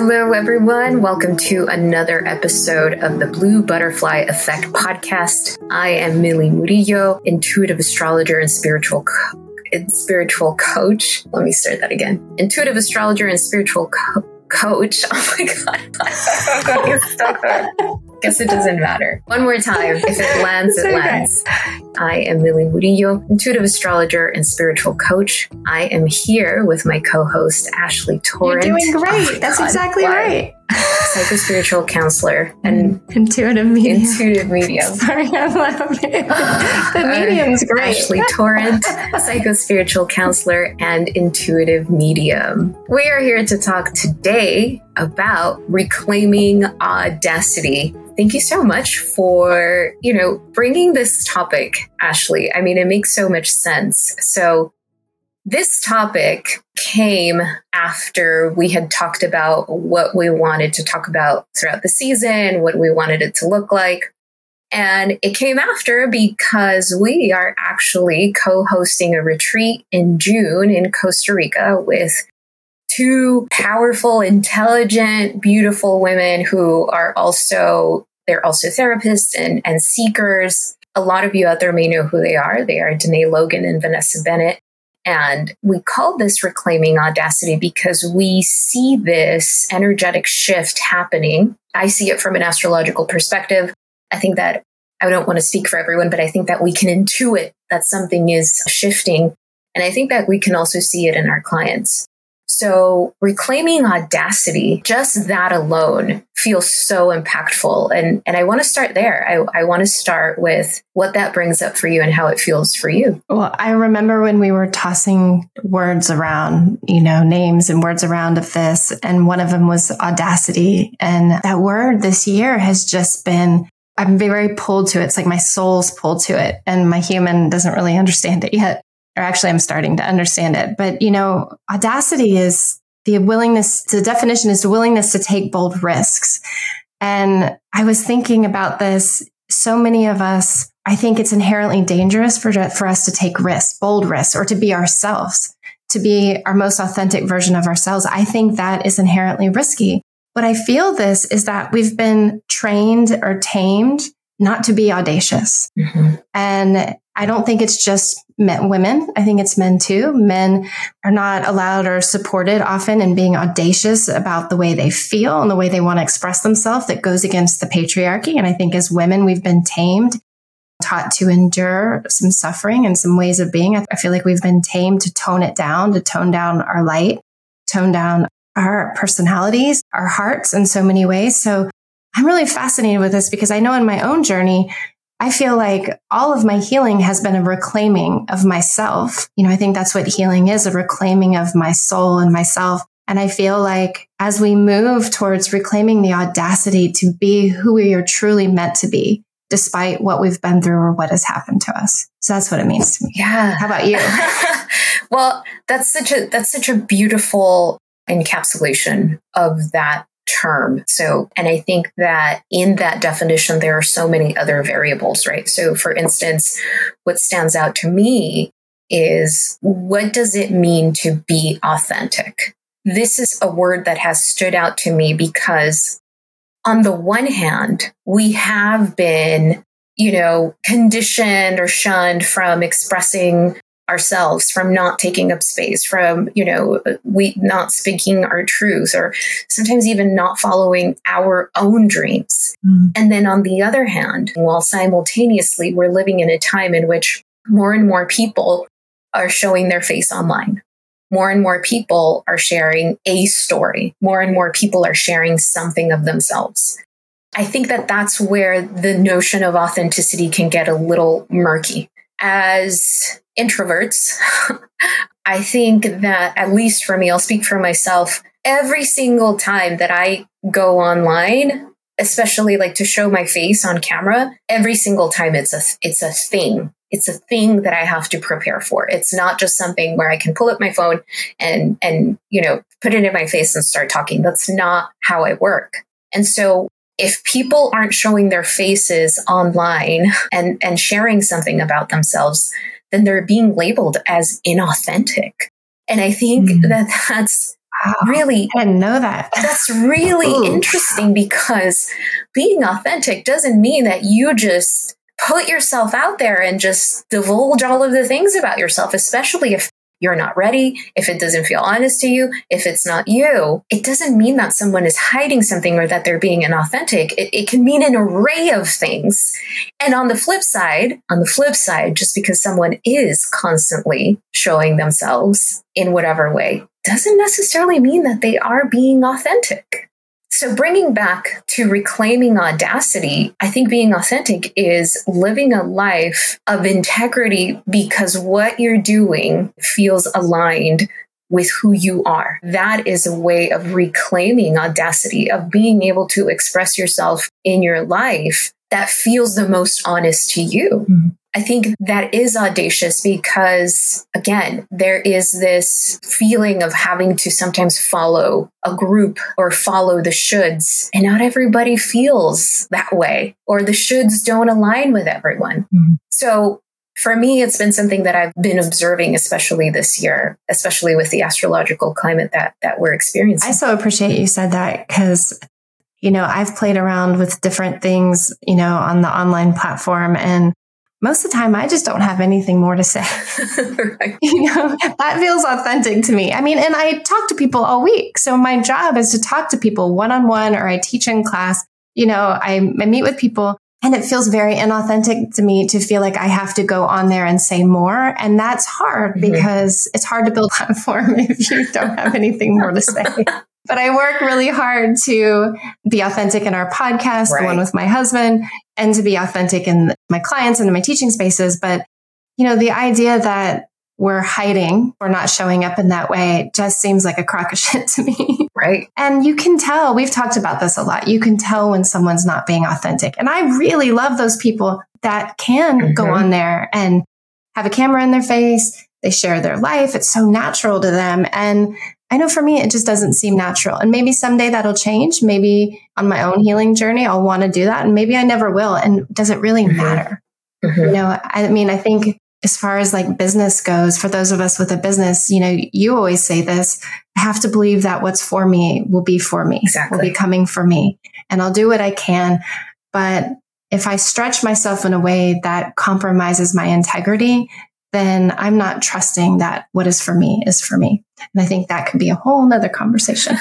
Hello, everyone. Welcome to another episode of the Blue Butterfly Effect podcast. I am Millie Murillo, intuitive astrologer and spiritual coach. Let me start that again. Intuitive astrologer and spiritual coach. Oh my God. I stuck there. Guess it doesn't matter. One more time. If it lands, it lands. I am Millie Murillo, intuitive astrologer and spiritual coach. I am here with my co-host, Ashley Torrent. You're doing great. Oh, that's God, exactly why? Right. Psychospiritual counselor and intuitive medium. Sorry, I'm laughing. The medium's great. Ashley Torrent, psychospiritual counselor and intuitive medium. We are here to talk today about reclaiming audacity. Thank you so much for, bringing this topic, Ashley. I mean, it makes so much sense. So this topic came after we had talked about what we wanted to talk about throughout the season, what we wanted it to look like. And it came after because we are actually co-hosting a retreat in June in Costa Rica with two powerful, intelligent, beautiful women who are also therapists and seekers. A lot of you out there may know who they are. They are Danae Logan and Vanessa Bennett. And we call this Reclaiming Audacity because we see this energetic shift happening. I see it from an astrological perspective. I think that I don't want to speak for everyone, but I think that we can intuit that something is shifting. And I think that we can also see it in our clients. So reclaiming audacity, just that alone feels so impactful. And I want to start there. I want to start with what that brings up for you and how it feels for you. Well, I remember when we were tossing words around, names and words around of this. And one of them was audacity. And that word this year has just been, I'm very pulled to it. It's like my soul's pulled to it and my human doesn't really understand it yet. Or actually, I'm starting to understand it. But, audacity is the willingness to take bold risks. And I was thinking about this. So many of us, I think it's inherently dangerous for us to take risks, bold risks, or to be ourselves, to be our most authentic version of ourselves. I think that is inherently risky. What I feel this is that we've been trained or tamed not to be audacious. Mm-hmm. And I don't think it's just women. I think it's men too. Men are not allowed or supported often in being audacious about the way they feel and the way they want to express themselves. That goes against the patriarchy. And I think as women, we've been tamed, taught to endure some suffering and some ways of being. I feel like we've been tamed to tone it down, to tone down our light, tone down our personalities, our hearts in so many ways. So I'm really fascinated with this because I know in my own journey, I feel like all of my healing has been a reclaiming of myself. I think that's what healing is, a reclaiming of my soul and myself. And I feel like as we move towards reclaiming the audacity to be who we are truly meant to be, despite what we've been through or what has happened to us. So that's what it means to me. Yeah. How about you? Well, that's such a beautiful encapsulation of that term. So, and I think that in that definition, there are so many other variables, right? So for instance, what stands out to me is what does it mean to be authentic? This is a word that has stood out to me because on the one hand, we have been, conditioned or shunned from expressing ourselves, from not taking up space, from, we not speaking our truth, or sometimes even not following our own dreams. Mm. And then on the other hand, while simultaneously we're living in a time in which more and more people are showing their face online, more and more people are sharing a story, more and more people are sharing something of themselves. I think that that's where the notion of authenticity can get a little murky. As introverts, I think that, at least for me, I'll speak for myself, every single time that I go online, especially like to show my face on camera, every single time it's a thing. It's a thing that I have to prepare for. It's not just something where I can pull up my phone and put it in my face and start talking. That's not how I work. And so if people aren't showing their faces online and sharing something about themselves, then they're being labeled as inauthentic. And I think that that's Wow. Really, I didn't know that. That's really interesting, because being authentic doesn't mean that you just put yourself out there and just divulge all of the things about yourself, especially if you're not ready, if it doesn't feel honest to you, if it's not you. It doesn't mean that someone is hiding something or that they're being inauthentic. It can mean an array of things. And on the flip side, just because someone is constantly showing themselves in whatever way doesn't necessarily mean that they are being authentic. So bringing back to reclaiming audacity, I think being authentic is living a life of integrity, because what you're doing feels aligned with who you are. That is a way of reclaiming audacity, of being able to express yourself in your life that feels the most honest to you. Mm-hmm. I think that is audacious because, again, there is this feeling of having to sometimes follow a group or follow the shoulds, and not everybody feels that way, or the shoulds don't align with everyone. Mm-hmm. So for me, it's been something that I've been observing, especially this year, especially with the astrological climate that we're experiencing. I so appreciate you said that, because I've played around with different things, on the online platform, and most of the time, I just don't have anything more to say. Right. That feels authentic to me. I mean, and I talk to people all week. So my job is to talk to people one-on-one, or I teach in class. I meet with people, and it feels very inauthentic to me to feel like I have to go on there and say more. And that's hard, mm-hmm. because it's hard to build a platform if you don't have anything more to say. But I work really hard to be authentic in our podcast, right. The one with my husband, and to be authentic in my clients and in my teaching spaces. But, the idea that we're hiding or not showing up in that way just seems like a crock of shit to me. Right. And you can tell, we've talked about this a lot. You can tell when someone's not being authentic. And I really love those people that can mm-hmm. go on there and have a camera in their face. They share their life. It's so natural to them. And I know for me, it just doesn't seem natural. And maybe someday that'll change. Maybe on my own healing journey, I'll want to do that. And maybe I never will. And does it really matter? Mm-hmm. I think as far as like business goes, for those of us with a business, you always say this, I have to believe that what's for me will be for me, exactly. will be coming for me. And I'll do what I can. But if I stretch myself in a way that compromises my integrity, then I'm not trusting that what is for me is for me. And I think that could be a whole nother conversation.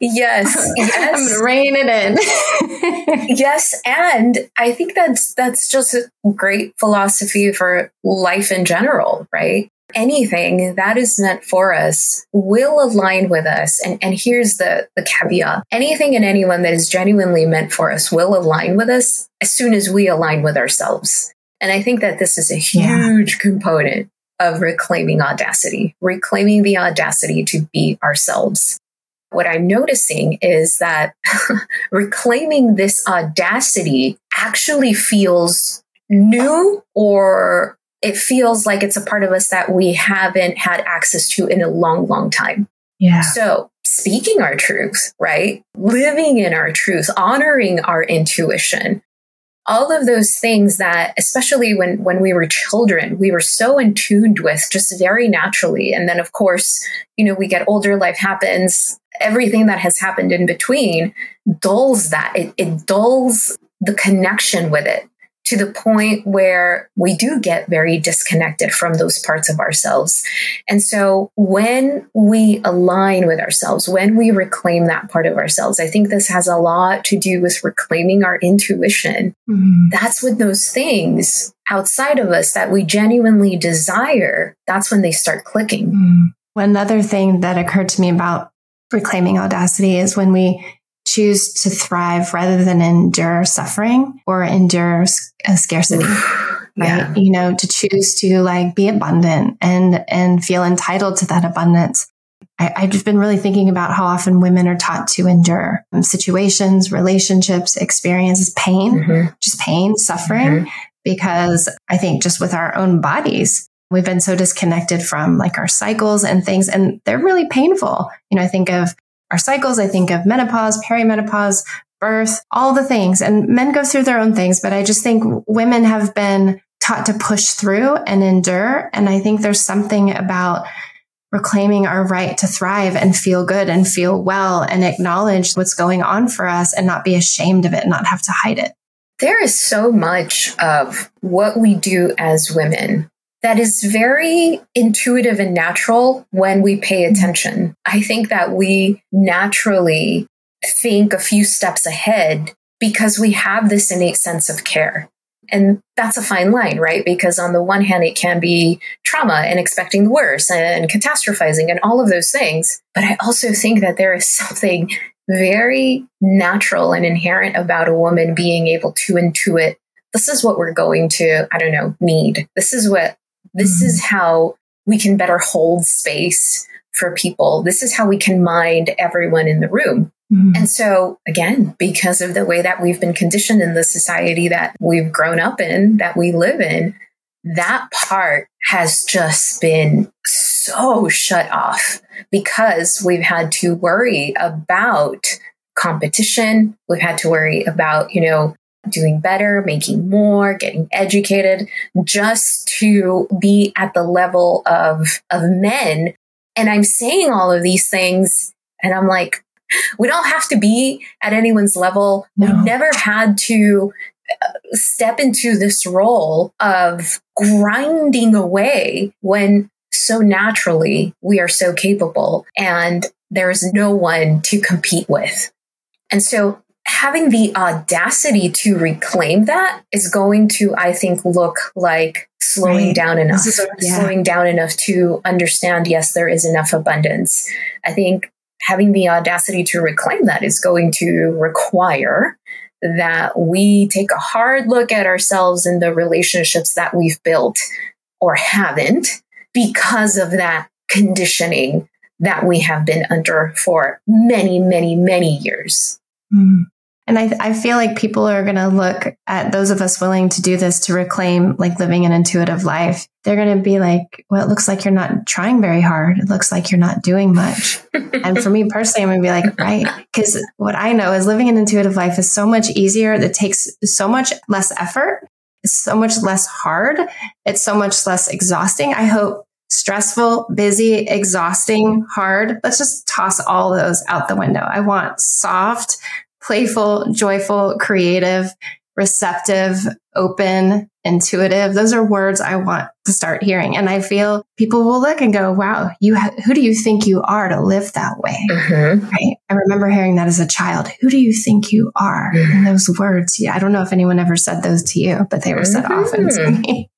Yes. I'm going to rein it in. Yes. And I think that's just a great philosophy for life in general, right? Anything that is meant for us will align with us. And here's the caveat. Anything and anyone that is genuinely meant for us will align with us as soon as we align with ourselves. And I think that this is a huge component of reclaiming audacity, reclaiming the audacity to be ourselves. What I'm noticing is that reclaiming this audacity actually feels new, or it feels like it's a part of us that we haven't had access to in a long, long time. Yeah. So speaking our truth, right? Living in our truth, honoring our intuition. All of those things that, especially when we were children, we were so in tuned with just very naturally. And then, of course, we get older, life happens, everything that has happened in between dulls that. It dulls the connection with it to the point where we do get very disconnected from those parts of ourselves. And so when we align with ourselves, when we reclaim that part of ourselves, I think this has a lot to do with reclaiming our intuition. Mm-hmm. That's when those things outside of us that we genuinely desire, that's when they start clicking. Mm-hmm. One other thing that occurred to me about reclaiming audacity is when we choose to thrive rather than endure suffering or endure scarcity, right? Yeah. To choose to like be abundant and feel entitled to that abundance. I've just been really thinking about how often women are taught to endure situations, relationships, experiences, pain, mm-hmm. just pain, suffering, mm-hmm. because I think just with our own bodies, we've been so disconnected from like our cycles and things, and they're really painful. I think of our cycles, I think of menopause, perimenopause, birth, all the things. And men go through their own things, but I just think women have been taught to push through and endure. And I think there's something about reclaiming our right to thrive and feel good and feel well and acknowledge what's going on for us and not be ashamed of it and not have to hide it. There is so much of what we do as women that is very intuitive and natural when we pay attention. I think that we naturally think a few steps ahead because we have this innate sense of care. And that's a fine line, right? Because on the one hand, it can be trauma and expecting the worst and catastrophizing and all of those things. But I also think that there is something very natural and inherent about a woman being able to intuit, this is what we're going to, I don't know, need. This is how we can better hold space for people. This is how we can mind everyone in the room. And so, again, because of the way that we've been conditioned in the society that we've grown up in, that we live in, that part has just been so shut off because we've had to worry about competition. We've had to worry about, doing better, making more, getting educated, just to be at the level of men. And I'm saying all of these things, and I'm like, we don't have to be at anyone's level. No. We never had to step into this role of grinding away when so naturally we are so capable and there is no one to compete with. And so having the audacity to reclaim that is going to, I think, look like slowing down enough. Slowing down enough to understand, yes, there is enough abundance. I think having the audacity to reclaim that is going to require that we take a hard look at ourselves and the relationships that we've built or haven't because of that conditioning that we have been under for many, many, many years. Mm. And I feel like people are going to look at those of us willing to do this to reclaim, like, living an intuitive life. They're going to be like, well, it looks like you're not trying very hard. It looks like you're not doing much. And for me personally, I'm going to be like, right. Because what I know is living an intuitive life is so much easier. It takes so much less effort. It's so much less hard. It's so much less exhausting. I hope stressful, busy, exhausting, hard. Let's just toss all those out the window. I want soft, playful, joyful, creative, receptive, open, intuitive. Those are words I want to start hearing. And I feel people will look and go, wow, who do you think you are to live that way? Mm-hmm. Right? I remember hearing that as a child. Who do you think you are? Mm-hmm. And those words, I don't know if anyone ever said those to you, but they were said often to me.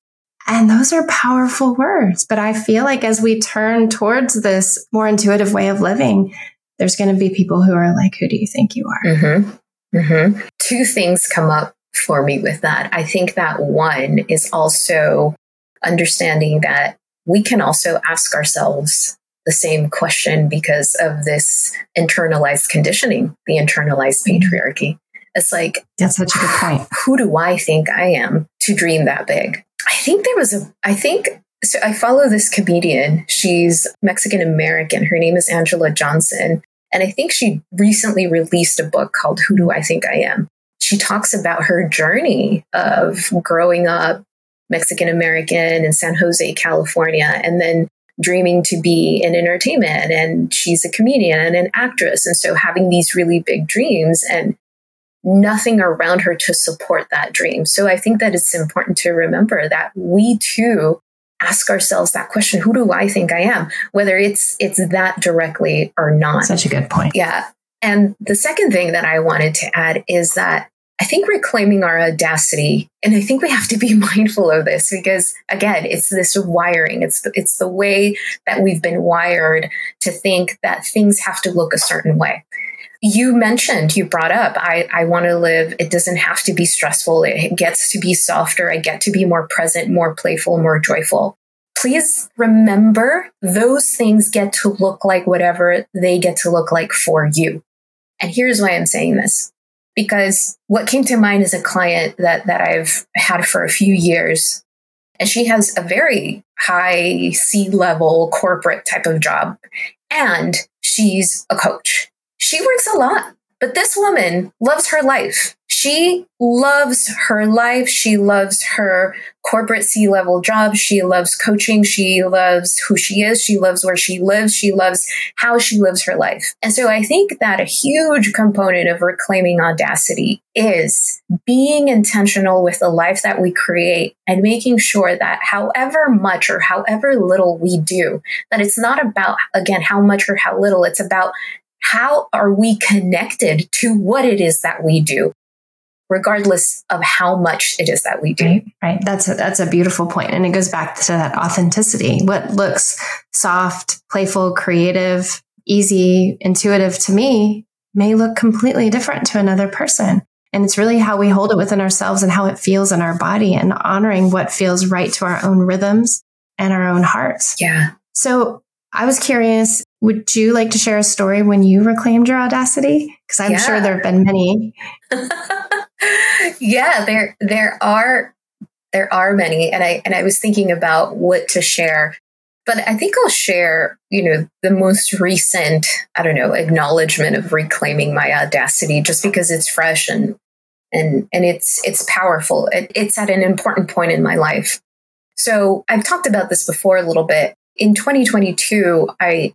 And those are powerful words. But I feel like as we turn towards this more intuitive way of living, there's going to be people who are like, who do you think you are? Mm-hmm. Mm-hmm. Two things come up for me with that. I think that one is also understanding that we can also ask ourselves the same question because of this internalized conditioning, the internalized patriarchy. It's like, that's such a good point. Who do I think I am to dream that big? So I follow this comedian. She's Mexican American. Her name is Angela Johnson. And I think she recently released a book called Who Do I Think I Am? She talks about her journey of growing up Mexican American in San Jose, California, and then dreaming to be in entertainment. And she's a comedian and an actress. And so having these really big dreams and nothing around her to support that dream. So I think that it's important to remember that we too ask ourselves that question, who do I think I am? Whether it's that directly or not. Such a good point. Yeah. And the second thing that I wanted to add is that I think reclaiming our audacity, and I think we have to be mindful of this because, again, it's this wiring. It's the way that we've been wired to think that things have to look a certain way. You brought up, I want to live. It doesn't have to be stressful. It gets to be softer. I get to be more present, more playful, more joyful. Please remember those things get to look like whatever they get to look like for you. And here's why I'm saying this, because what came to mind is a client that I've had for a few years, and she has a very high C-level corporate type of job, and she's a coach. She works a lot. But this woman loves her life. She loves her life. She loves her corporate C-level job. She loves coaching. She loves who she is. She loves where she lives. She loves how she lives her life. And so I think that a huge component of reclaiming audacity is being intentional with the life that we create and making sure that however much or however little we do, that it's not about, again, how much or how little. It's about how are we connected to what it is that we do, regardless of how much it is that we do. Right. That's a beautiful point. And it goes back to that authenticity. What looks soft, playful, creative, easy, intuitive to me may look completely different to another person. And it's really how we hold it within ourselves and how it feels in our body, and honoring what feels right to our own rhythms and our own hearts. Yeah. So I was curious, would you like to share a story when you reclaimed your audacity? Because I'm sure there have been many. There are many. And I was thinking about what to share, but I think I'll share, the most recent, acknowledgement of reclaiming my audacity, just because it's fresh and it's powerful. It's at an important point in my life. So I've talked about this before a little bit. In 2022, I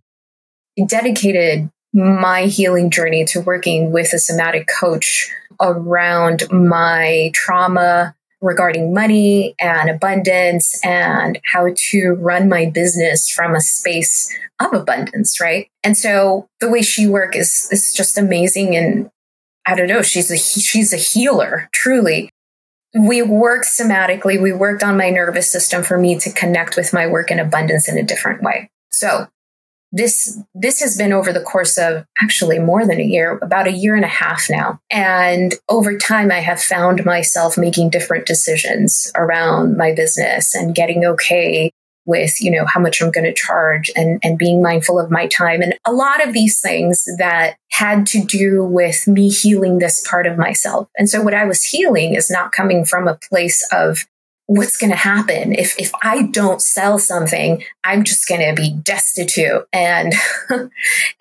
dedicated my healing journey to working with a somatic coach around my trauma regarding money and abundance and how to run my business from a space of abundance, right? And so the way she works is just amazing. And she's a healer, truly. We worked somatically. We worked on my nervous system for me to connect with my work in abundance in a different way. So this has been over the course of actually more than a year, about a year and a half now. And over time, I have found myself making different decisions around my business and getting okay with, how much I'm going to charge and being mindful of my time. And a lot of these things that had to do with me healing this part of myself. And so what I was healing is not coming from a place of what's going to happen. If I don't sell something, I'm just going to be destitute and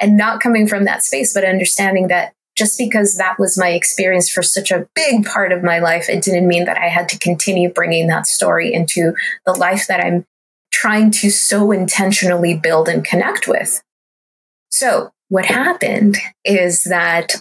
not coming from that space, but understanding that just because that was my experience for such a big part of my life, it didn't mean that I had to continue bringing that story into the life that I'm trying to so intentionally build and connect with. So what happened is that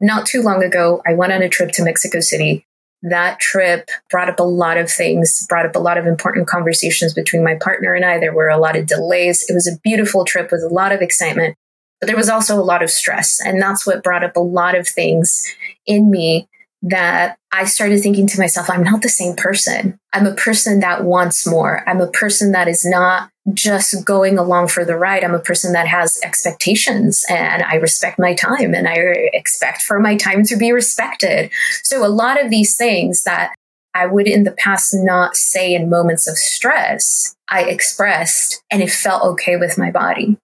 not too long ago, I went on a trip to Mexico City. That trip brought up a lot of things, brought up a lot of important conversations between my partner and I. There were a lot of delays. It was a beautiful trip with a lot of excitement, but there was also a lot of stress. And that's what brought up a lot of things in me that I started thinking to myself, I'm not the same person. I'm a person that wants more. I'm a person that is not just going along for the ride. I'm a person that has expectations, and I respect my time, and I expect for my time to be respected. So a lot of these things that I would in the past not say in moments of stress, I expressed, and it felt okay with my body.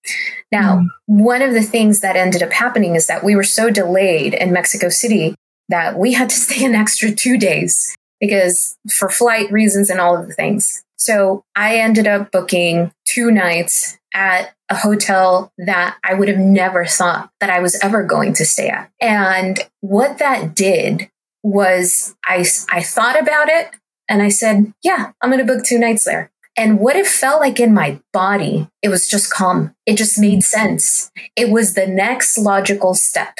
Now, one of the things that ended up happening is that we were so delayed in Mexico City that we had to stay an extra 2 days because for flight reasons and all of the things. So I ended up booking 2 nights at a hotel that I would have never thought that I was ever going to stay at. And what that did was I thought about it and I said, yeah, I'm going to book 2 nights there. And what it felt like in my body, it was just calm. It just made sense. It was the next logical step.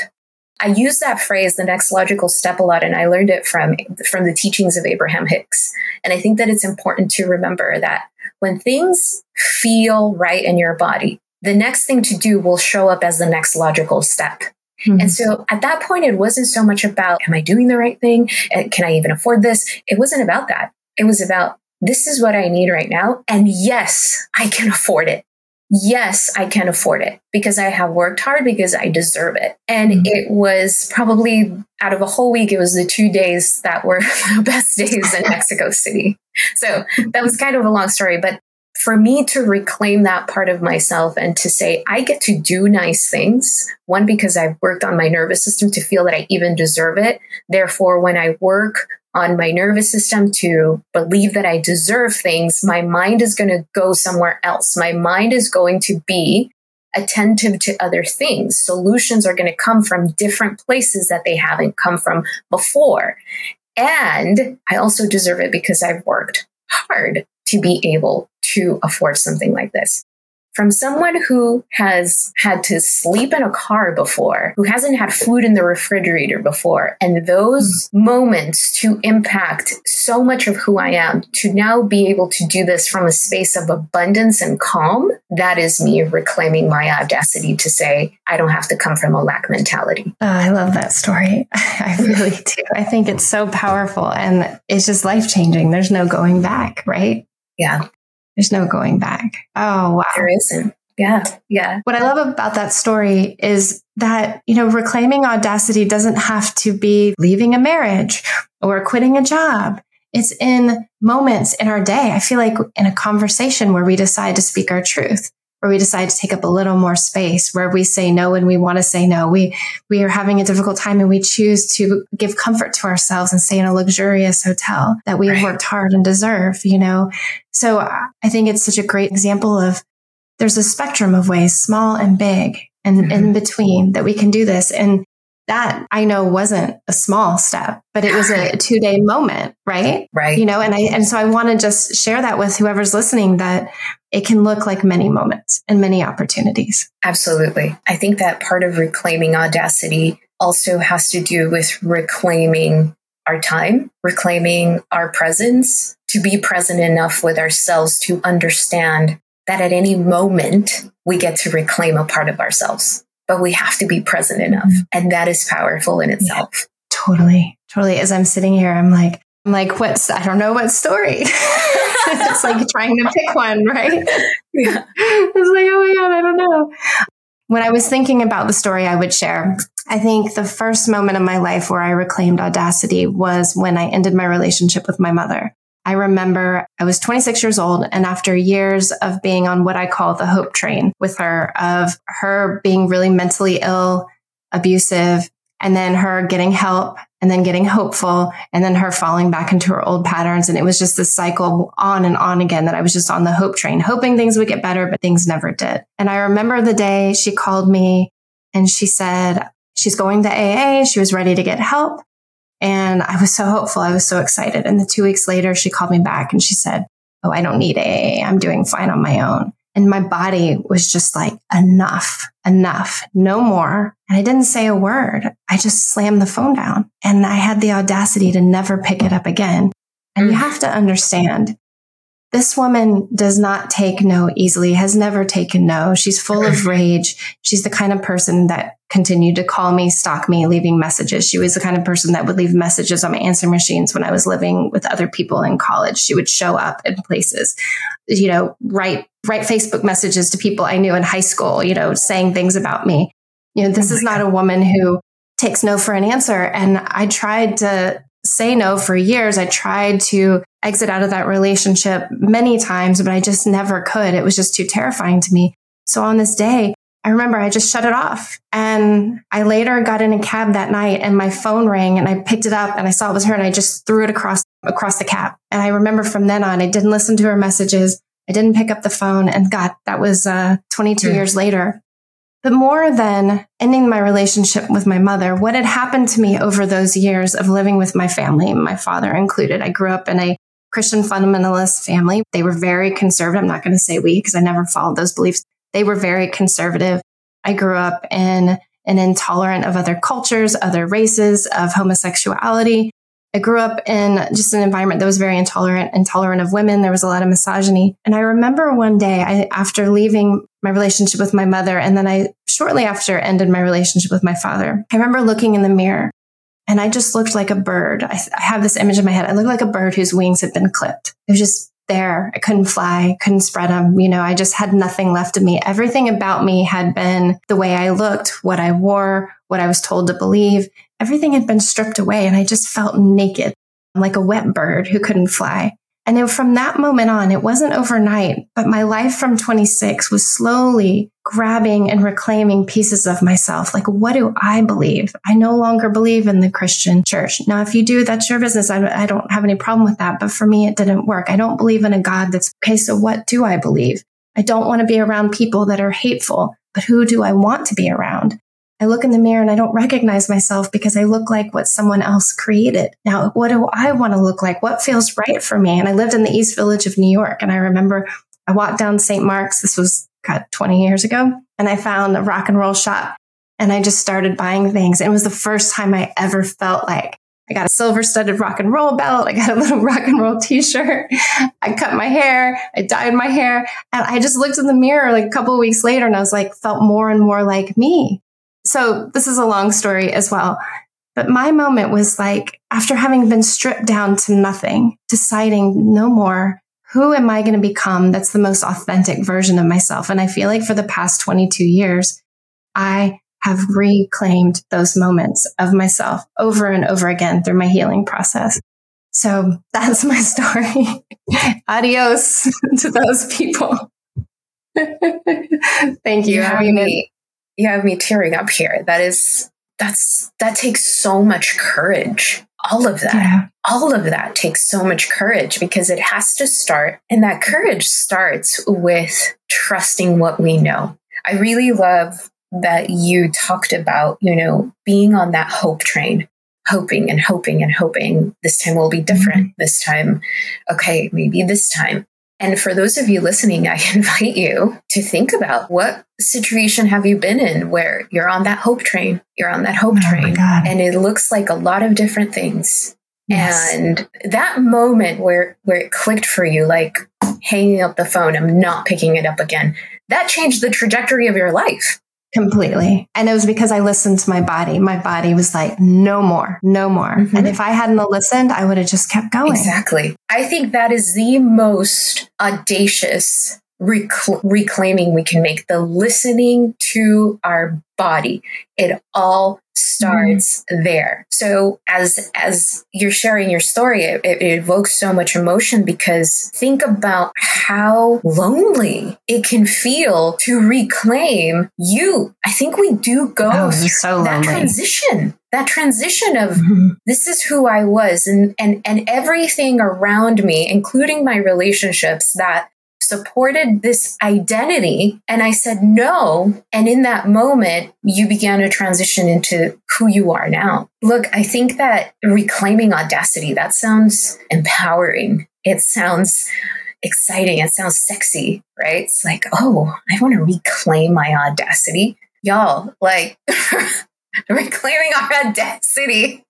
I use that phrase, the next logical step, a lot, and I learned it from the teachings of Abraham Hicks. And I think that it's important to remember that when things feel right in your body, the next thing to do will show up as the next logical step. Mm-hmm. And so at that point, it wasn't so much about, am I doing the right thing? Can I even afford this? It wasn't about that. It was about, this is what I need right now. And yes, I can afford it. Yes, I can afford it because I have worked hard, because I deserve it. And it was probably out of a whole week, it was the 2 days that were the best days in Mexico City. So that was kind of a long story. But for me to reclaim that part of myself and to say, I get to do nice things, one, because I've worked on my nervous system to feel that I even deserve it. Therefore, when I work on my nervous system to believe that I deserve things, my mind is going to go somewhere else. My mind is going to be attentive to other things. Solutions are going to come from different places that they haven't come from before. And I also deserve it because I've worked hard to be able to afford something like this. From someone who has had to sleep in a car before, who hasn't had food in the refrigerator before, and those moments to impact so much of who I am, to now be able to do this from a space of abundance and calm, that is me reclaiming my audacity to say, I don't have to come from a lack mentality. Oh, I love that story. I really do. I think it's so powerful and it's just life-changing. There's no going back, right? Yeah. There's no going back. Oh, wow. There isn't. Yeah. Yeah. What I love about that story is that, you know, reclaiming audacity doesn't have to be leaving a marriage or quitting a job. It's in moments in our day. I feel like in a conversation where we decide to speak our truth, where we decide to take up a little more space, where we say no when we want to say no. We are having a difficult time and we choose to give comfort to ourselves and stay in a luxurious hotel that we've worked hard and deserve, you know? So I think it's such a great example of there's a spectrum of ways, small and big, and in between that we can do this. And that I know wasn't a small step, but it was a 2-day moment, right? Right. You know, and so I want to just share that with whoever's listening that it can look like many moments and many opportunities. Absolutely. I think that part of reclaiming audacity also has to do with reclaiming our time, reclaiming our presence, to be present enough with ourselves to understand that at any moment we get to reclaim a part of ourselves. But we have to be present enough. And that is powerful in itself. Yeah, totally. Totally. As I'm sitting here, I'm like, I don't know what story. It's like trying to pick one, right? Yeah. It's like, oh my God, I don't know. When I was thinking about the story I would share, I think the first moment of my life where I reclaimed audacity was when I ended my relationship with my mother. I remember I was 26 years old, and after years of being on what I call the hope train with her, of her being really mentally ill, abusive, and then her getting help and then getting hopeful and then her falling back into her old patterns. And it was just this cycle on and on again that I was just on the hope train, hoping things would get better, but things never did. And I remember the day she called me and she said she's going to AA. She was ready to get help. And I was so hopeful. I was so excited. And the 2 weeks later, she called me back and she said, oh, I don't need AA. I'm doing fine on my own. And my body was just like, enough, no more. And I didn't say a word. I just slammed the phone down and I had the audacity to never pick it up again. And you have to understand, this woman does not take no easily, has never taken no. She's full of rage. She's the kind of person that continued to call me, stalk me, leaving messages. She was the kind of person that would leave messages on my answering machines when I was living with other people in college. She would show up in places, you know, write Facebook messages to people I knew in high school, you know, saying things about me. You know, this is not a woman who takes no for an answer. And I tried to say no for years. I tried to exit out of that relationship many times, but I just never could. It was just too terrifying to me. So on this day, I remember I just shut it off. And I later got in a cab that night and my phone rang and I picked it up and I saw it was her and I just threw it across the cab. And I remember from then on, I didn't listen to her messages. I didn't pick up the phone. And God, that was 22 years later. But more than ending my relationship with my mother, what had happened to me over those years of living with my family, my father included, I grew up in a Christian fundamentalist family. They were very conservative. I'm not going to say we because I never followed those beliefs. They were very conservative. I grew up in an intolerant of other cultures, other races, of homosexuality. I grew up in just an environment that was very intolerant of women. There was a lot of misogyny. And I remember one day after leaving my relationship with my mother, and then I shortly after ended my relationship with my father, I remember looking in the mirror and I just looked like a bird. I have this image in my head. I looked like a bird whose wings had been clipped. It was just there. I couldn't fly, couldn't spread them. You know, I just had nothing left of me. Everything about me had been the way I looked, what I wore, what I was told to believe. Everything had been stripped away and I just felt naked, like a wet bird who couldn't fly. And then from that moment on, it wasn't overnight, but my life from 26 was slowly grabbing and reclaiming pieces of myself. Like, what do I believe? I no longer believe in the Christian church. Now, if you do, that's your business. I don't have any problem with that. But for me, it didn't work. I don't believe in a God that's okay. So what do I believe? I don't want to be around people that are hateful. but who do I want to be around? I look in the mirror and I don't recognize myself because I look like what someone else created. Now, what do I want to look like? What feels right for me? And I lived in the East Village of New York. And I remember I walked down St. Mark's. This was, God, 20 years ago. And I found a rock and roll shop and I just started buying things. It was the first time I ever felt like I got a silver studded rock and roll belt. I got a little rock and roll t-shirt. I cut my hair. I dyed my hair. And I just looked in the mirror like a couple of weeks later and I was like, felt more and more like me. So this is a long story as well, but my moment was like, after having been stripped down to nothing, deciding no more, who am I going to become? That's the most authentic version of myself. And I feel like for the past 22 years, I have reclaimed those moments of myself over and over again through my healing process. So that's my story. Adios to those people. Thank you. Yeah. I mean, you have me tearing up here. That takes so much courage. All of that takes so much courage because it has to start. And that courage starts with trusting what we know. I really love that you talked about, being on that hope train, hoping and hoping and hoping this time will be different. Mm-hmm. This time. Okay. Maybe this time. And for those of you listening, I invite you to think about what situation have you been in where you're on that hope train, and it looks like a lot of different things. Yes. And that moment where it clicked for you, like hanging up the phone, I'm not picking it up again. That changed the trajectory of your life. Completely. And it was because I listened to my body. My body was like, no more. Mm-hmm. And if I hadn't listened, I would have just kept going. Exactly. I think that is the most audacious reclaiming we can make, the listening to our body. It all starts there. So as you're sharing your story, it evokes so much emotion because think about how lonely it can feel to reclaim you. I think we do go through so that transition. That transition of this is who I was and everything around me, including my relationships that supported this identity. And I said no. And in that moment, you began to transition into who you are now. Look, I think that reclaiming audacity, that sounds empowering. It sounds exciting. It sounds sexy, right? It's like, oh, I want to reclaim my audacity. Y'all, like reclaiming our audacity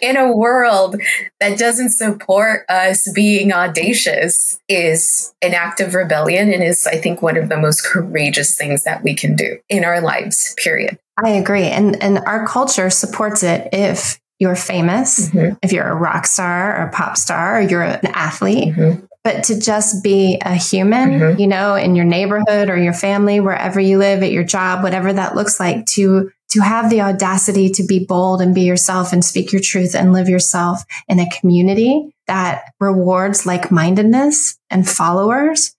in a world that doesn't support us being audacious is an act of rebellion and is, I think, one of the most courageous things that we can do in our lives, period. I agree. And our culture supports it if you're famous, if you're a rock star or a pop star, or you're an athlete. Mm-hmm. But to just be a human, in your neighborhood or your family, wherever you live, at your job, whatever that looks like, to have the audacity to be bold and be yourself and speak your truth and live yourself in a community that rewards like-mindedness and followers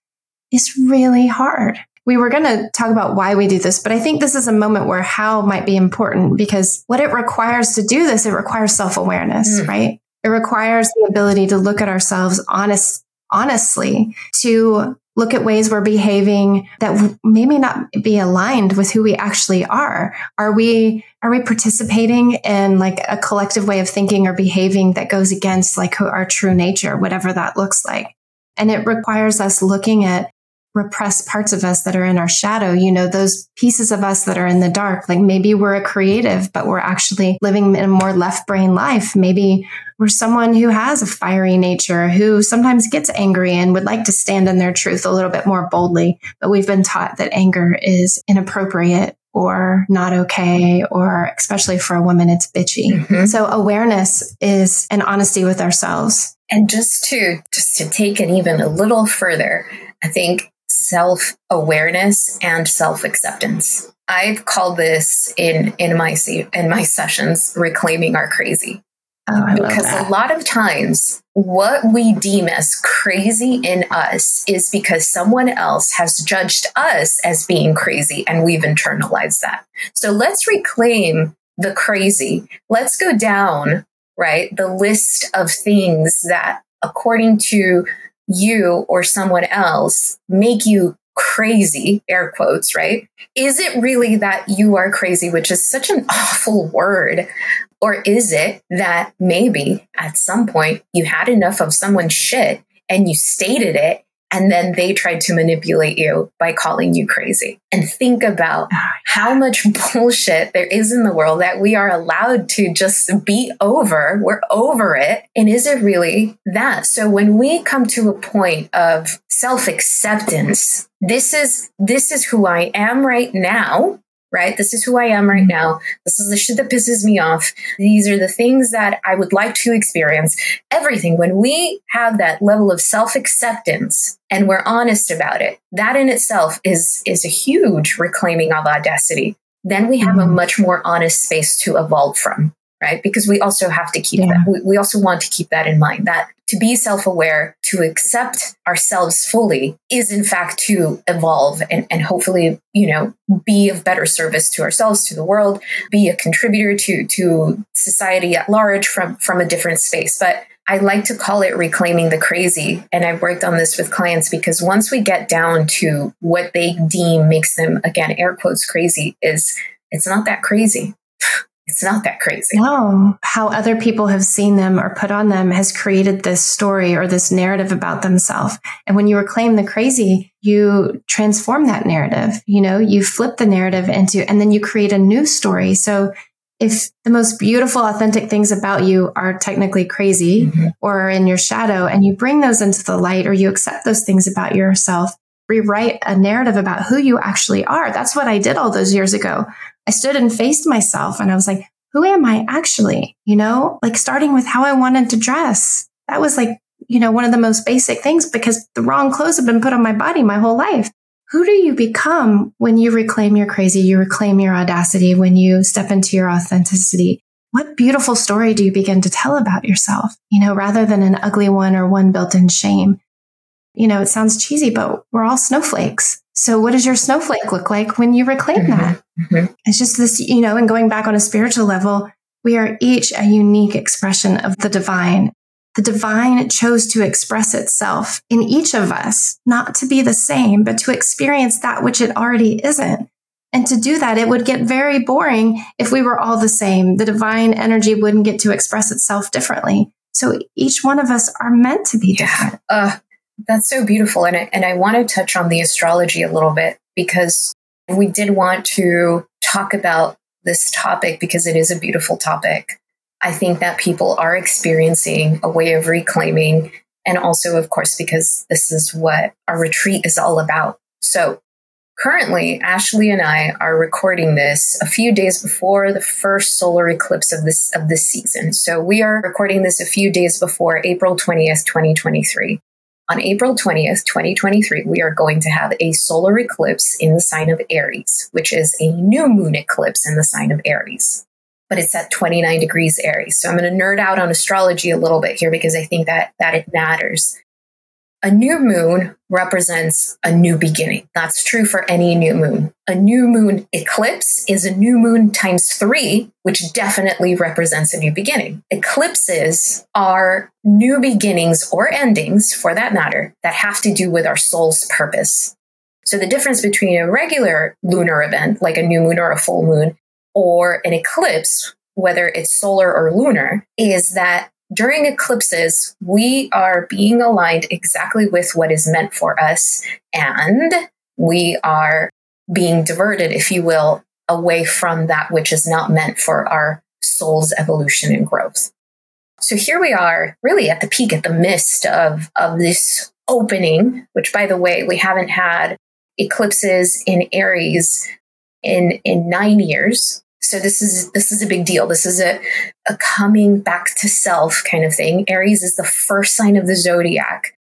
is really hard. We were going to talk about why we do this, but I think this is a moment where how might be important because what it requires to do this, it requires self-awareness, right? It requires the ability to look at ourselves honestly, to look at ways we're behaving that maybe not be aligned with who we actually are. Are we participating in like a collective way of thinking or behaving that goes against like our true nature, whatever that looks like? And it requires us looking at repressed parts of us that are in our shadow, those pieces of us that are in the dark. Like maybe we're a creative, but we're actually living in a more left brain life. Maybe we're someone who has a fiery nature, who sometimes gets angry and would like to stand in their truth a little bit more boldly. But we've been taught that anger is inappropriate or not okay, or especially for a woman, it's bitchy. Mm-hmm. So awareness is an honesty with ourselves. And just to take it even a little further, I think self-awareness and self-acceptance. I've called this in my sessions, reclaiming our crazy. Oh, I love that. Because a lot of times what we deem as crazy in us is because someone else has judged us as being crazy and we've internalized that. So let's reclaim the crazy. Let's go down, right, the list of things that according to you or someone else make you crazy, air quotes, right? Is it really that you are crazy, which is such an awful word? Or is it that maybe at some point you had enough of someone's shit and you stated it, and then they tried to manipulate you by calling you crazy? And think about how much bullshit there is in the world that we are allowed to just be over. We're over it. And is it really that? So when we come to a point of self-acceptance, this is who I am right now, right? This is who I am right now. This is the shit that pisses me off. These are the things that I would like to experience. Everything. When we have that level of self-acceptance, and we're honest about it, that in itself is a huge reclaiming of audacity. Then we have a much more honest space to evolve from, right? Because we also have to keep that. We also want to keep that in mind, that to be self-aware, to accept ourselves fully is in fact to evolve and hopefully, be of better service to ourselves, to the world, be a contributor to society at large from a different space. But I like to call it reclaiming the crazy. And I've worked on this with clients because once we get down to what they deem makes them, again, air quotes, crazy, is it's not that crazy. It's not that crazy. No. How other people have seen them or put on them has created this story or this narrative about themselves. And when you reclaim the crazy, you transform that narrative, you flip the narrative and then you create a new story. So if the most beautiful, authentic things about you are technically crazy or in your shadow, and you bring those into the light, or you accept those things about yourself, rewrite a narrative about who you actually are. That's what I did all those years ago. I stood and faced myself and I was like, who am I actually? Starting with how I wanted to dress. That was one of the most basic things, because the wrong clothes have been put on my body my whole life. Who do you become when you reclaim your crazy, you reclaim your audacity, when you step into your authenticity? What beautiful story do you begin to tell about yourself, rather than an ugly one or one built in shame? It sounds cheesy, but we're all snowflakes. So what does your snowflake look like when you reclaim that? It's just this, and going back on a spiritual level, we are each a unique expression of the divine. The divine chose to express itself in each of us, not to be the same, but to experience that which it already isn't. And to do that, it would get very boring if we were all the same. The divine energy wouldn't get to express itself differently. So each one of us are meant to be different. That's so beautiful. And I want to touch on the astrology a little bit, because we did want to talk about this topic because it is a beautiful topic. I think that people are experiencing a way of reclaiming. And also, of course, because this is what our retreat is all about. So currently, Ashley and I are recording this a few days before the first solar eclipse of this season. So we are recording this a few days before April 20th, 2023. On April 20th, 2023, we are going to have a solar eclipse in the sign of Aries, which is a new moon eclipse in the sign of Aries. But it's at 29 degrees Aries. So I'm going to nerd out on astrology a little bit here, because I think that it matters. A new moon represents a new beginning. That's true for any new moon. A new moon eclipse is a new moon ×3, which definitely represents a new beginning. Eclipses are new beginnings or endings, for that matter, that have to do with our soul's purpose. So the difference between a regular lunar event, like a new moon or a full moon, or an eclipse, whether it's solar or lunar, is that during eclipses, we are being aligned exactly with what is meant for us, and we are being diverted, if you will, away from that which is not meant for our soul's evolution and growth. So here we are really at the peak, at the midst of this opening, which, by the way, we haven't had eclipses in Aries in 9 years. So this is a big deal. This is a coming back to self kind of thing. Aries is the first sign of the zodiac.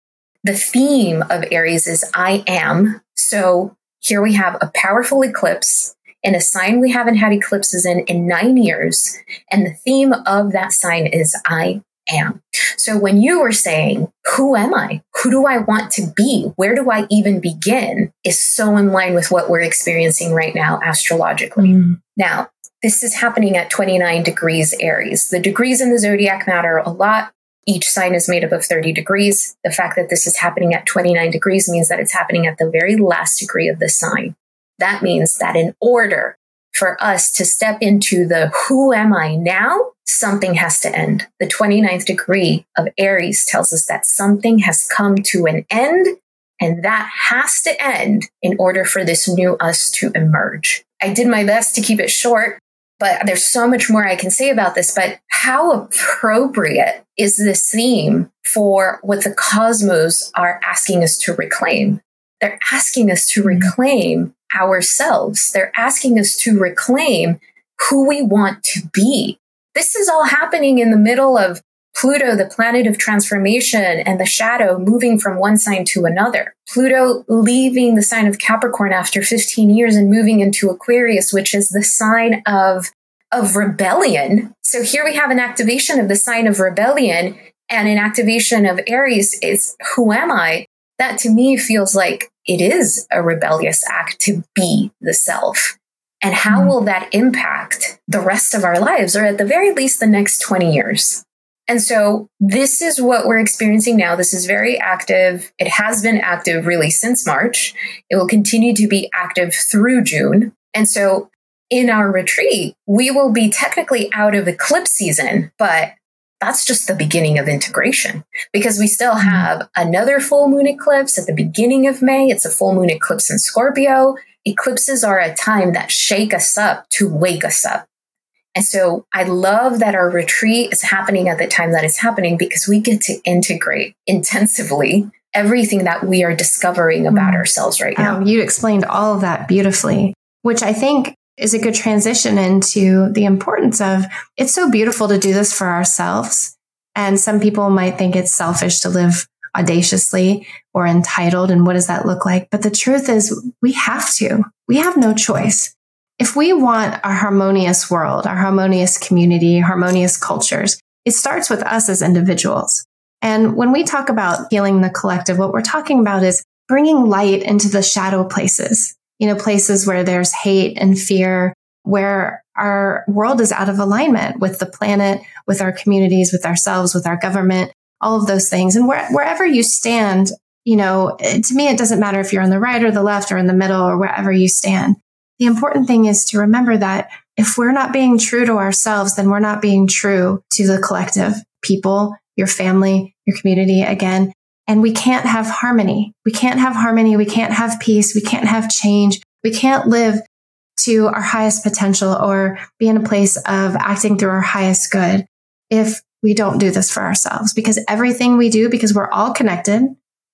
The theme of Aries is I am. So here we have a powerful eclipse in a sign we haven't had eclipses in 9 years. And the theme of that sign is I am. So when you were saying, who am I? Who do I want to be? Where do I even begin? Is so in line with what we're experiencing right now astrologically. Now, this is happening at 29 degrees Aries. The degrees in the zodiac matter a lot. Each sign is made up of 30 degrees. The fact that this is happening at 29 degrees means that it's happening at the very last degree of the sign. That means that in order for us to step into the who am I now, something has to end. The 29th degree of Aries tells us that something has come to an end, and that has to end in order for this new us to emerge. I did my best to keep it short, but there's so much more I can say about this. But how appropriate is this theme for what the cosmos are asking us to reclaim? They're asking us to reclaim ourselves. They're asking us to reclaim who we want to be. This is all happening in the middle of Pluto, the planet of transformation, and the shadow moving from one sign to another. Pluto leaving the sign of Capricorn after 15 years and moving into Aquarius, which is the sign of rebellion. So here we have an activation of the sign of rebellion, and an activation of Aries is who am I? That to me feels like it is a rebellious act to be the self. And how will that impact the rest of our lives, or at the very least the next 20 years? And so this is what we're experiencing now. This is very active. It has been active really since March. It will continue to be active through June. And so in our retreat, we will be technically out of eclipse season, but that's just the beginning of integration, because we still have another full moon eclipse at the beginning of May. It's a full moon eclipse in Scorpio. Eclipses are a time that shake us up to wake us up. And so I love that our retreat is happening at the time that it's happening, because we get to integrate intensively everything that we are discovering about ourselves right now. You explained all of that beautifully, which I think is a good transition into the importance of it's so beautiful to do this for ourselves. And some people might think it's selfish to live audaciously or entitled. And what does that look like? But the truth is we have to. We have no choice. If we want our harmonious world, our harmonious community, harmonious cultures, it starts with us as individuals. And when we talk about healing the collective, what we're talking about is bringing light into the shadow places, places where there's hate and fear, where our world is out of alignment with the planet, with our communities, with ourselves, with our government, all of those things. And wherever you stand, to me, it doesn't matter if you're on the right or the left or in the middle or wherever you stand. The important thing is to remember that if we're not being true to ourselves, then we're not being true to the collective, people, your family, your community again. And we can't have harmony. We can't have harmony. We can't have peace. We can't have change. We can't live to our highest potential or be in a place of acting through our highest good if we don't do this for ourselves, because everything we do, because we're all connected,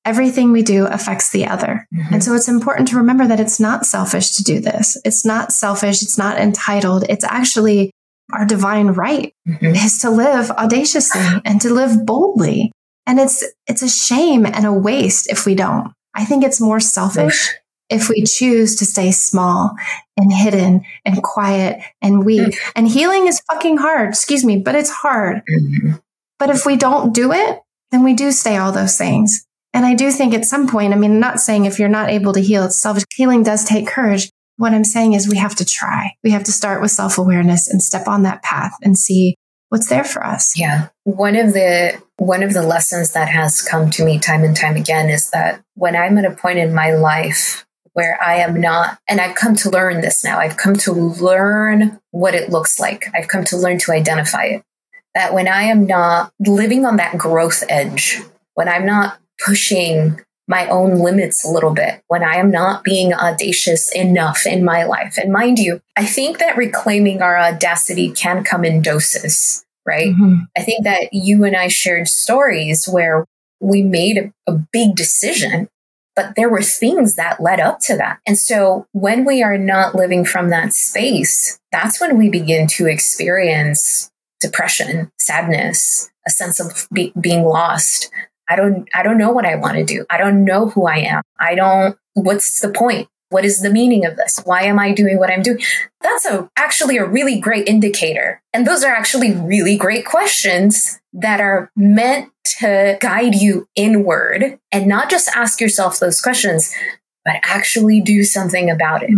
everything we do affects the other. Mm-hmm. And so it's important to remember that it's not selfish to do this. It's not selfish. It's not entitled. It's actually our divine right is to live audaciously and to live boldly. And it's a shame and a waste if we don't. I think it's more selfish if we choose to stay small and hidden and quiet and weak. And healing is fucking hard, but it's hard. But if we don't do it, then we do stay all those things. And I do think at some point, I'm not saying if you're not able to heal, it's selfish. Healing does take courage. What I'm saying is we have to try. We have to start with self-awareness and step on that path and see what's there for us. Yeah. One of the lessons that has come to me time and time again is that when I'm at a point in my life where I am not, and I've come to learn this now, I've come to learn what it looks like. I've come to learn to identify it. That when I am not living on that growth edge, when I'm not pushing my own limits a little bit, when I am not being audacious enough in my life. And mind you, I think that reclaiming our audacity can come in doses, right? I think that you and I shared stories where we made a big decision, but there were things that led up to that. And so when we are not living from that space, that's when we begin to experience depression, sadness, a sense of being lost. I don't know what I want to do. I don't know who I am. What's the point? What is the meaning of this? Why am I doing what I'm doing? That's actually a really great indicator. And those are actually really great questions that are meant to guide you inward, and not just ask yourself those questions, but actually do something about it.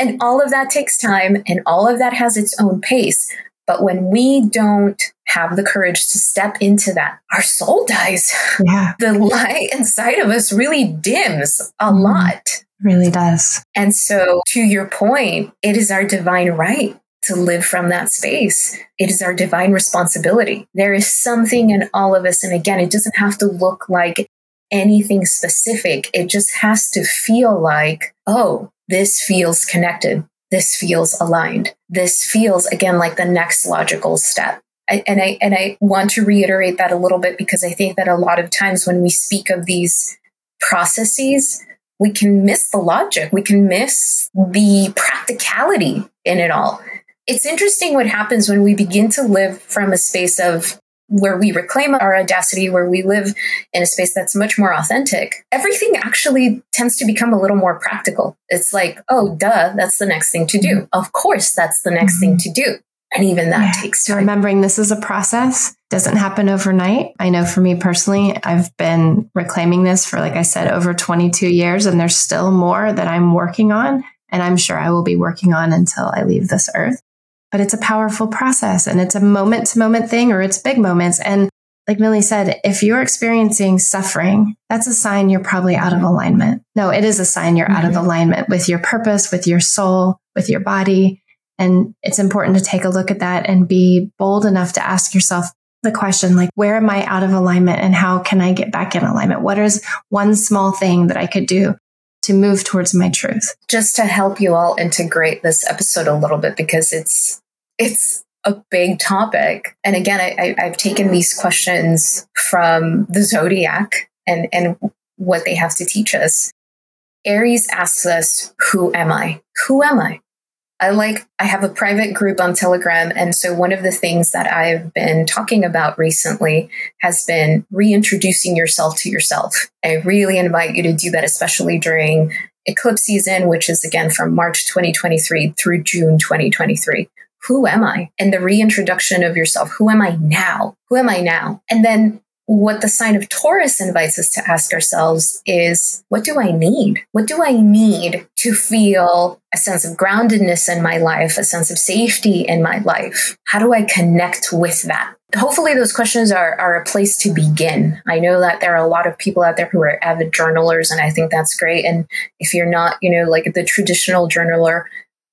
And all of that takes time, and all of that has its own pace. But when we don't have the courage to step into that, our soul dies. Yeah. The light inside of us really dims a lot. It really does. And so to your point, it is our divine right to live from that space. It is our divine responsibility. There is something in all of us. And again, it doesn't have to look like anything specific. It just has to feel like, oh, this feels connected. This feels aligned. This feels, again, like the next logical step. I want to reiterate that a little bit, because I think that a lot of times when we speak of these processes, we can miss the logic. We can miss the practicality in it all. It's interesting what happens when we begin to live from a space of where we reclaim our audacity, where we live in a space that's much more authentic. Everything actually tends to become a little more practical. It's like, oh, duh, that's the next thing to do. Of course, that's the next thing to do. And even that takes time. Remembering this is a process, doesn't happen overnight. I know for me personally, I've been reclaiming this for, like I said, over 22 years, and there's still more that I'm working on. And I'm sure I will be working on until I leave this earth. But it's a powerful process, and it's a moment to moment thing, or it's big moments. And like Millie said, if you're experiencing suffering, that's a sign you're probably out of alignment. No, it is a sign you're out of alignment with your purpose, with your soul, with your body. And it's important to take a look at that and be bold enough to ask yourself the question, like, where am I out of alignment and how can I get back in alignment? What is one small thing that I could do to move towards my truth? Just to help you all integrate this episode a little bit, because it's a big topic. And again, I've taken these questions from the Zodiac and what they have to teach us. Aries asks us, who am I? Who am I? I have a private group on Telegram. And so one of the things that I've been talking about recently has been reintroducing yourself to yourself. I really invite you to do that, especially during eclipse season, which is again from March 2023 through June 2023. Who am I? And the reintroduction of yourself. Who am I now? Who am I now? And then what the sign of Taurus invites us to ask ourselves is, what do I need? What do I need to feel a sense of groundedness in my life, a sense of safety in my life? How do I connect with that? Hopefully those questions are a place to begin. I know that there are a lot of people out there who are avid journalers, and I think that's great. And if you're not, like the traditional journaler,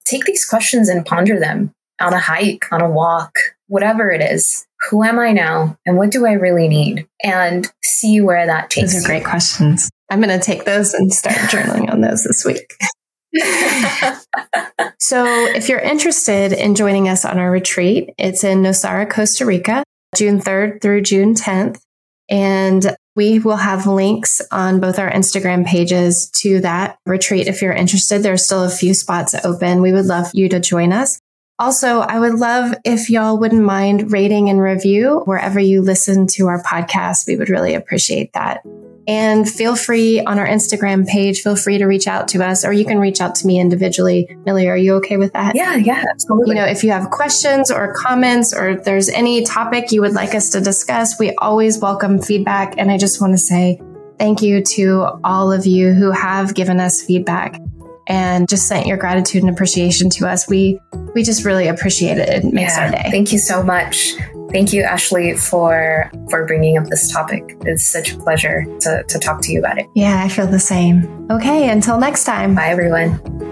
take these questions and ponder them on a hike, on a walk, whatever it is. Who am I now? And what do I really need? And see where that takes you. Those are great questions. I'm going to take those and start journaling on those this week. So if you're interested in joining us on our retreat, it's in Nosara, Costa Rica, June 3rd through June 10th. And we will have links on both our Instagram pages to that retreat. If you're interested, there's still a few spots open. We would love you to join us. Also, I would love if y'all wouldn't mind rating and review wherever you listen to our podcast. We would really appreciate that. And feel free on our Instagram page, feel free to reach out to us, or you can reach out to me individually. Millie, are you okay with that? Yeah, absolutely. If you have questions or comments, or if there's any topic you would like us to discuss, we always welcome feedback. And I just want to say thank you to all of you who have given us feedback and just sent your gratitude and appreciation to us. We just really appreciate it. It makes our day. Thank you so much. Thank you, Ashley, for bringing up this topic. It's such a pleasure to talk to you about it. Yeah, I feel the same. Okay, until next time. Bye, everyone.